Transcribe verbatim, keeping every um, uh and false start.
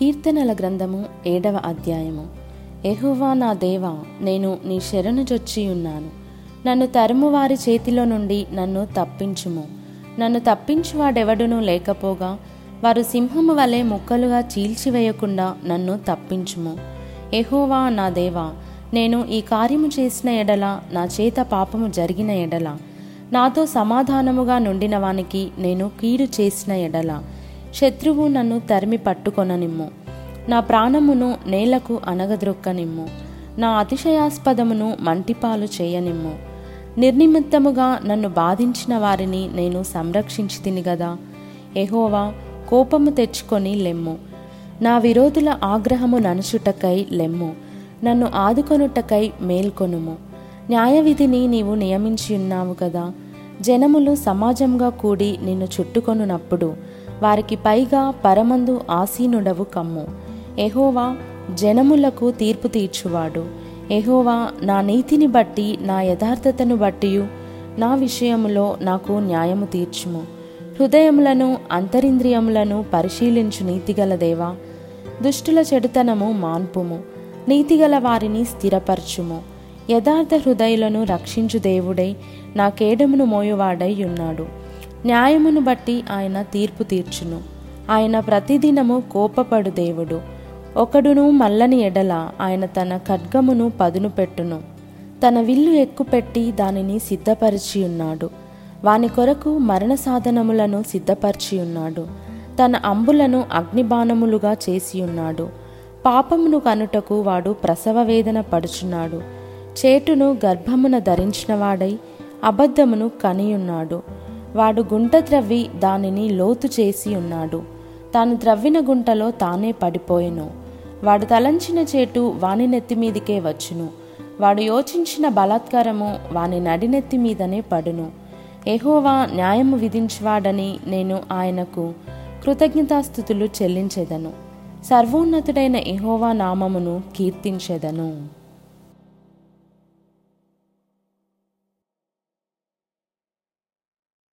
కీర్తనల గ్రంథము ఏడవ అధ్యాయము. యెహోవా నా దేవా, నేను నీ శరణుజొచ్చి ఉన్నాను. నన్ను తరుము వారి చేతిలో నుండి నన్ను తప్పించుము. నన్ను తప్పించువాడెవడునూ లేకపోగా వారు సింహము వలె ముక్కలుగా చీల్చివేయకుండా నన్ను తప్పించుము. యెహోవా నా దేవా, నేను ఈ కార్యము చేసిన ఎడల, నా చేత పాపము జరిగిన ఎడల, నాతో సమాధానముగా నుండిన వానికి నేను కీడు చేసిన ఎడల, శత్రువు నన్ను తరిమి పట్టుకొననిమ్ము. నా ప్రాణమును నేలకు అనగద్రొక్కనిమ్ము. నా అతిశయాస్పదమును మంటిపాలు చేయనిమ్ము. నిర్నిమిత్తముగా నన్ను బాధించిన వారిని నేను సంరక్షించి తిని గదా. యెహోవా, కోపము తెచ్చుకొని లెమ్ము. నా విరోధుల ఆగ్రహము ననుచుటకై లెమ్ము. నన్ను ఆదుకొనుటకై మేల్కొనుము. న్యాయవిధిని నీవు నియమించి ఉన్నావు కదా. జనములు సమాజంగా కూడి నిన్ను చుట్టుకొనున్నప్పుడు వారికి పైగా పరమందు ఆసీనుడవు కమ్ము. యెహోవా జనములకు తీర్పు తీర్చువాడు. యెహోవా నా నీతిని బట్టి, నా యథార్థతను బట్టి నా విషయములో నాకు న్యాయము తీర్చుము. హృదయములను అంతరింద్రియములను పరిశీలించు నీతిగల దేవా. దుష్టుల చెడుతనము మాన్పుము. నీతిగల వారిని స్థిరపరచుము. యథార్థ హృదయులను రక్షించు దేవుడై, నా కేడమును మోయువాడై ఉన్నాడు. న్యాయమును బట్టి ఆయన తీర్పు తీర్చును. ఆయన ప్రతిదినము కోపపడు దేవుడు. ఒకడును మల్లని ఎడల ఆయన తన ఖడ్గమును పదును పెట్టును. తన విల్లు ఎక్కుపెట్టి దానిని సిద్ధపరిచి ఉన్నాడు. వాని కొరకు మరణ సాధనములను సిద్ధపరిచి ఉన్నాడు. తన అంబులను అగ్నిబాణములుగా చేసి ఉన్నాడు. పాపమును కనుటకు వాడు ప్రసవ వేదన పడుచున్నాడు. చేటును గర్భమున ధరించినవాడై అబద్ధమును కనియున్నాడు. వాడు గుంట త్రవ్వి దానిని లోతు చేసి ఉన్నాడు. తాను త్రవ్విన గుంటలో తానే పడిపోయెను. వాడు తలంచిన చేటు వాని నెత్తిమీదికే వచ్చును. వాడు యోచించిన బలాత్కారము వాని నడినెత్తి మీదనే పడును. యెహోవా న్యాయము విధించువాడని నేను ఆయనకు కృతజ్ఞతాస్తుతులు చెల్లించెదను. సర్వోన్నతుడైన యెహోవా నామమును కీర్తించెదను.